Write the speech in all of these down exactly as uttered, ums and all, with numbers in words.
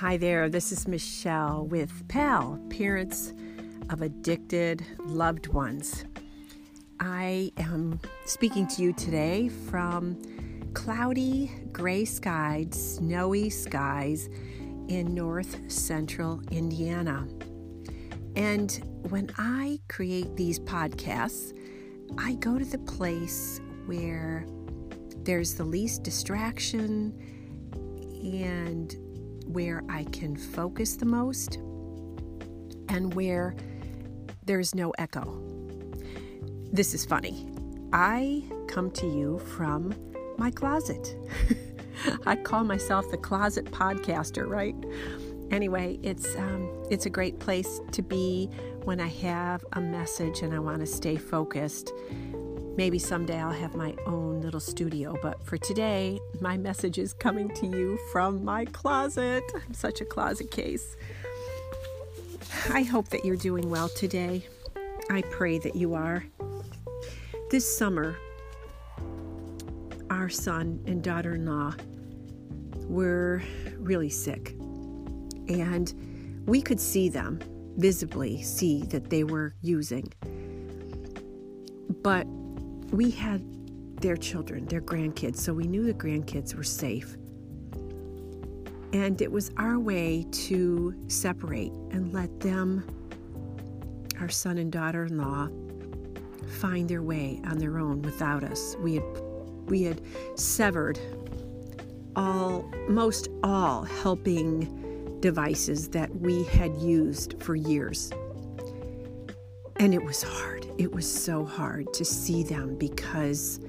Hi there, this is Michelle with P A L, Parents of Addicted Loved Ones. I am speaking to you today from cloudy, gray skies, snowy skies in north central Indiana. And when I create these podcasts, I go to the place where there's the least distraction and where I can focus the most, and where there's no echo. This is funny. I come to you from my closet. I call myself the closet podcaster, right? Anyway, it's um, it's a great place to be when I have a message and I want to stay focused. Maybe someday I'll have my own little studio, but for today, my message is coming to you from my closet. I'm such a closet case. I hope that you're doing well today. I pray that you are. This summer, our son and daughter-in-law were really sick, and we could see them, visibly see that they were using, but we had their children, their grandkids, so we knew the grandkids were safe. And it was our way to separate and let them, our son and daughter-in-law, find their way on their own without us. We had we had severed all, most all helping devices that we had used for years. And it was hard. It was so hard to see them because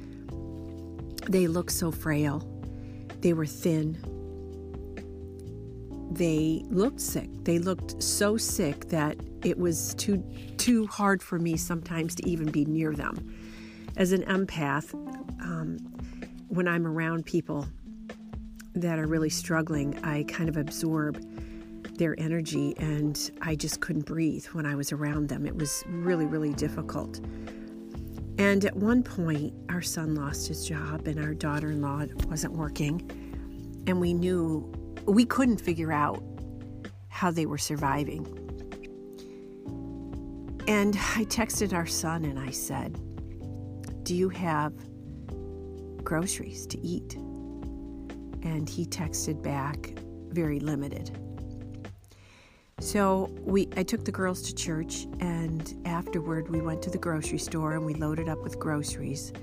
they looked so frail. They were thin. They looked sick. They looked so sick that it was too too hard for me sometimes to even be near them. As an empath, um, when I'm around people that are really struggling, I kind of absorb their energy, and I just couldn't breathe when I was around them. It was really, really difficult. And at one point, our son lost his job and our daughter-in-law wasn't working, and we knew we couldn't figure out how they were surviving. And I texted our son and I said, "Do you have groceries to eat?" And he texted back, "Very limited." So we, I took the girls to church, and afterward we went to the grocery store and we loaded up with groceries,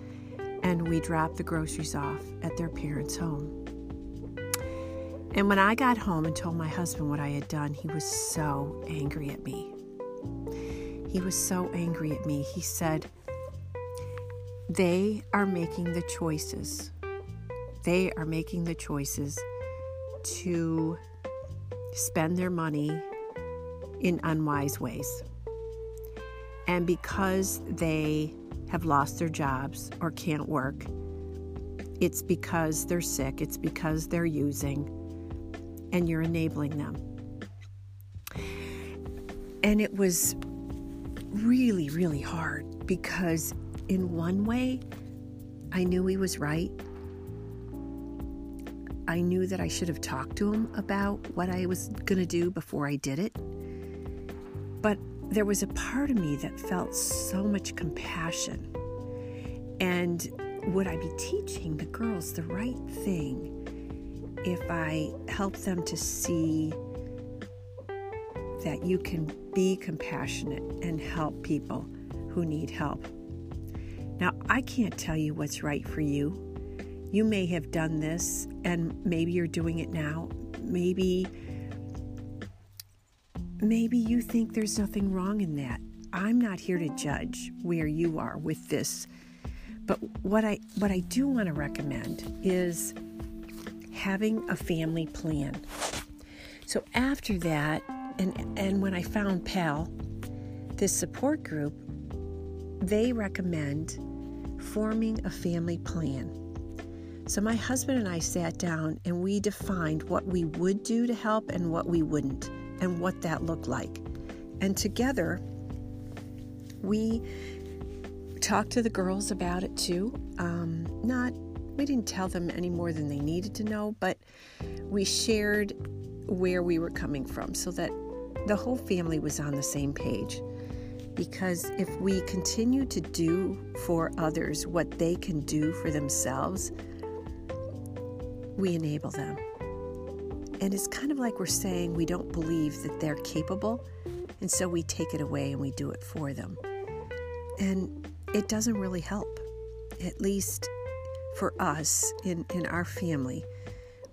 and we dropped the groceries off at their parents' home. And when I got home and told my husband what I had done, he was so angry at me. He was so angry at me. He said, "They are making the choices. They are making the choices to spend their money in unwise ways. And because they have lost their jobs or can't work, it's because they're sick, it's because they're using, and you're enabling them." And it was really, really hard because in one way, I knew he was right. I knew that I should have talked to him about what I was going to do before I did it. But there was a part of me that felt so much compassion. And would I be teaching the girls the right thing if I helped them to see that you can be compassionate and help people who need help? Now, I can't tell you what's right for you. You may have done this, and maybe you're doing it now. Maybe, maybe you think there's nothing wrong in that. I'm not here to judge where you are with this. But what I what I do want to recommend is having a family plan. So after that, and and when I found P A L, this support group, they recommend forming a family plan. So my husband and I sat down and we defined what we would do to help and what we wouldn't, and what that looked like. And together, we talked to the girls about it too. Um, not, we didn't tell them any more than they needed to know, but we shared where we were coming from so that the whole family was on the same page. Because if we continue to do for others what they can do for themselves, we enable them. And it's kind of like we're saying we don't believe that they're capable, and so we take it away and we do it for them. And it doesn't really help. At least for us, in, in our family,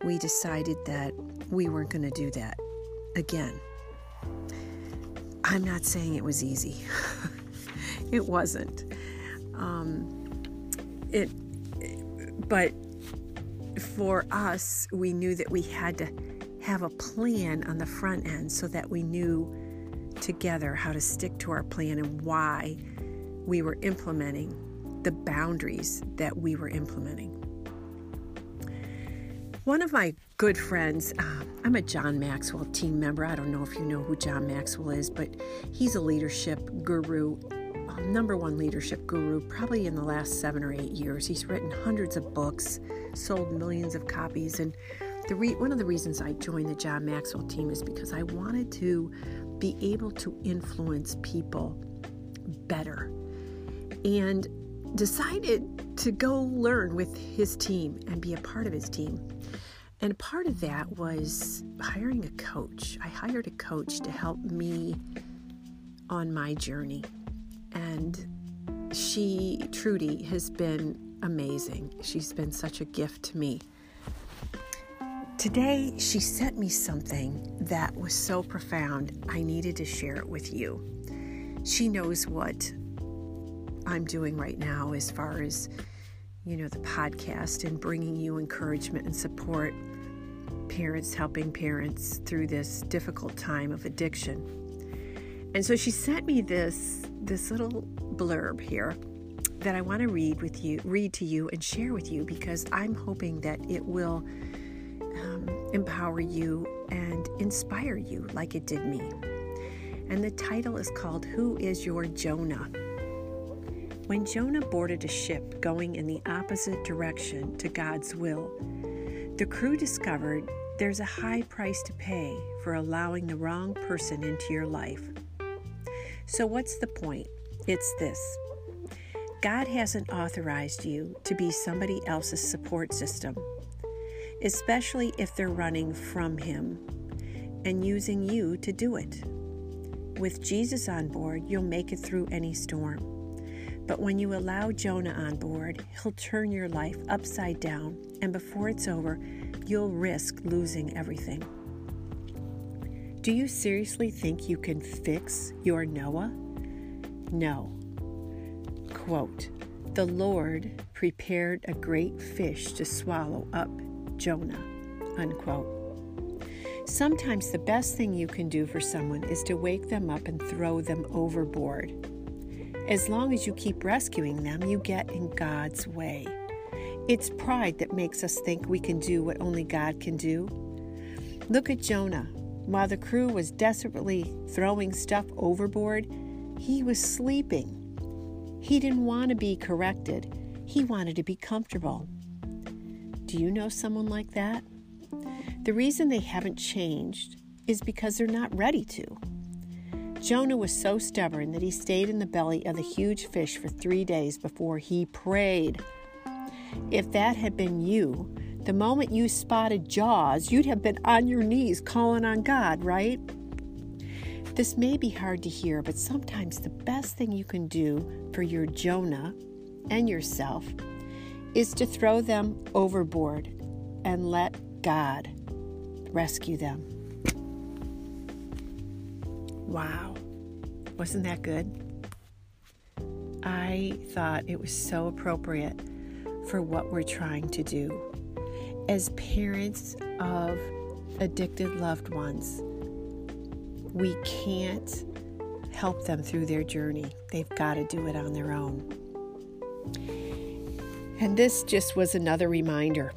we decided that we weren't going to do that again. I'm not saying it was easy. It wasn't. Um, it, but for us, we knew that we had to have a plan on the front end so that we knew together how to stick to our plan and why we were implementing the boundaries that we were implementing. One of my good friends, uh, I'm a John Maxwell team member. I don't know if you know who John Maxwell is, but he's a leadership guru, well, number one leadership guru, probably in the last seven or eight years. He's written hundreds of books, sold millions of copies. And the re- one of the reasons I joined the John Maxwell team is because I wanted to be able to influence people better, and decided to go learn with his team and be a part of his team. And part of that was hiring a coach. I hired a coach to help me on my journey. And she, Trudy, has been amazing. She's been such a gift to me. Today, she sent me something that was so profound, I needed to share it with you. She knows what I'm doing right now as far as, you know, the podcast and bringing you encouragement and support, parents helping parents through this difficult time of addiction. And so she sent me this this little blurb here that I want to read with you, read to you and share with you, because I'm hoping that it will um, empower you and inspire you like it did me. And the title is called "Who is Your Jonah?" When Jonah boarded a ship going in the opposite direction to God's will, the crew discovered there's a high price to pay for allowing the wrong person into your life. So what's the point? It's this: God hasn't authorized you to be somebody else's support system, especially if they're running from Him and using you to do it. With Jesus on board, you'll make it through any storm. But when you allow Jonah on board, he'll turn your life upside down, and before it's over, you'll risk losing everything. Do you seriously think you can fix your Noah? No. Quote, "The Lord prepared a great fish to swallow up Jonah," unquote. Sometimes the best thing you can do for someone is to wake them up and throw them overboard. As long as you keep rescuing them, you get in God's way. It's pride that makes us think we can do what only God can do. Look at Jonah. While the crew was desperately throwing stuff overboard, he was sleeping. He didn't want to be corrected. He wanted to be comfortable. Do you know someone like that? The reason they haven't changed is because they're not ready to. Jonah was so stubborn that he stayed in the belly of the huge fish for three days before he prayed. If that had been you, the moment you spotted Jaws, you'd have been on your knees calling on God, right? This may be hard to hear, but sometimes the best thing you can do for your Jonah and yourself is to throw them overboard and let God rescue them. Wow, wasn't that good? I thought it was so appropriate for what we're trying to do. As parents of addicted loved ones, we can't help them through their journey. They've got to do it on their own. And this just was another reminder.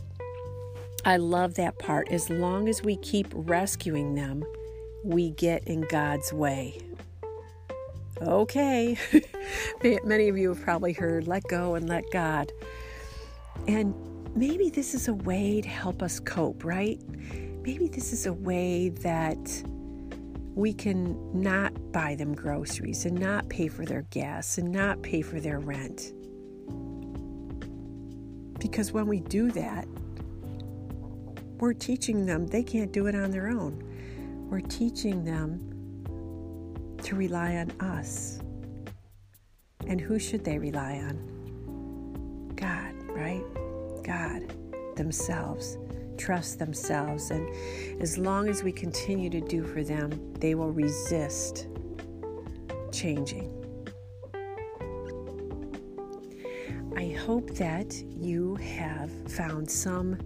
I love that part. As long as we keep rescuing them, we get in God's way. Okay. Many of you have probably heard, let go and let God. And maybe this is a way to help us cope, right? maybe this is a way that we can not buy them groceries and not pay for their gas and not pay for their rent. Because when we do that, we're teaching them they can't do it on their own. We're teaching them to rely on us. And who should they rely on? God, right? God, themselves. Trust themselves. And as long as we continue to do for them, they will resist changing. I hope that you have found some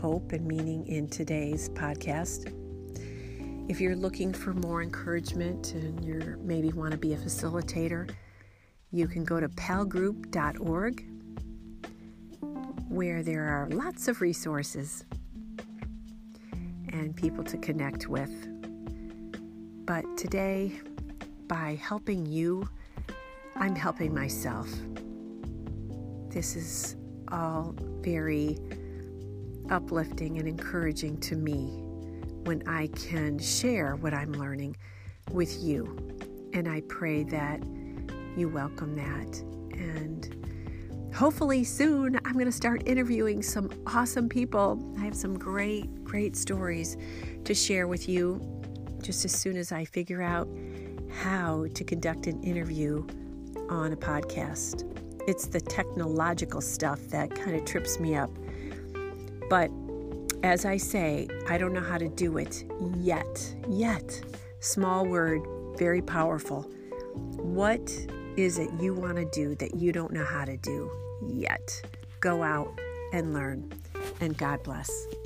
hope and meaning in today's podcast. If you're looking for more encouragement and you maybe want to be a facilitator, you can go to pal group dot org, where there are lots of resources and people to connect with. But today, by helping you, I'm helping myself. This is all very uplifting and encouraging to me when I can share what I'm learning with you. And I pray that you welcome that. And hopefully soon I'm going to start interviewing some awesome people. I have some great, great stories to share with you just as soon as I figure out how to conduct an interview on a podcast. It's the technological stuff that kind of trips me up. But as I say, I don't know how to do it yet. Yet. Small word, very powerful. What is it you want to do that you don't know how to do yet? Go out and learn. And God bless.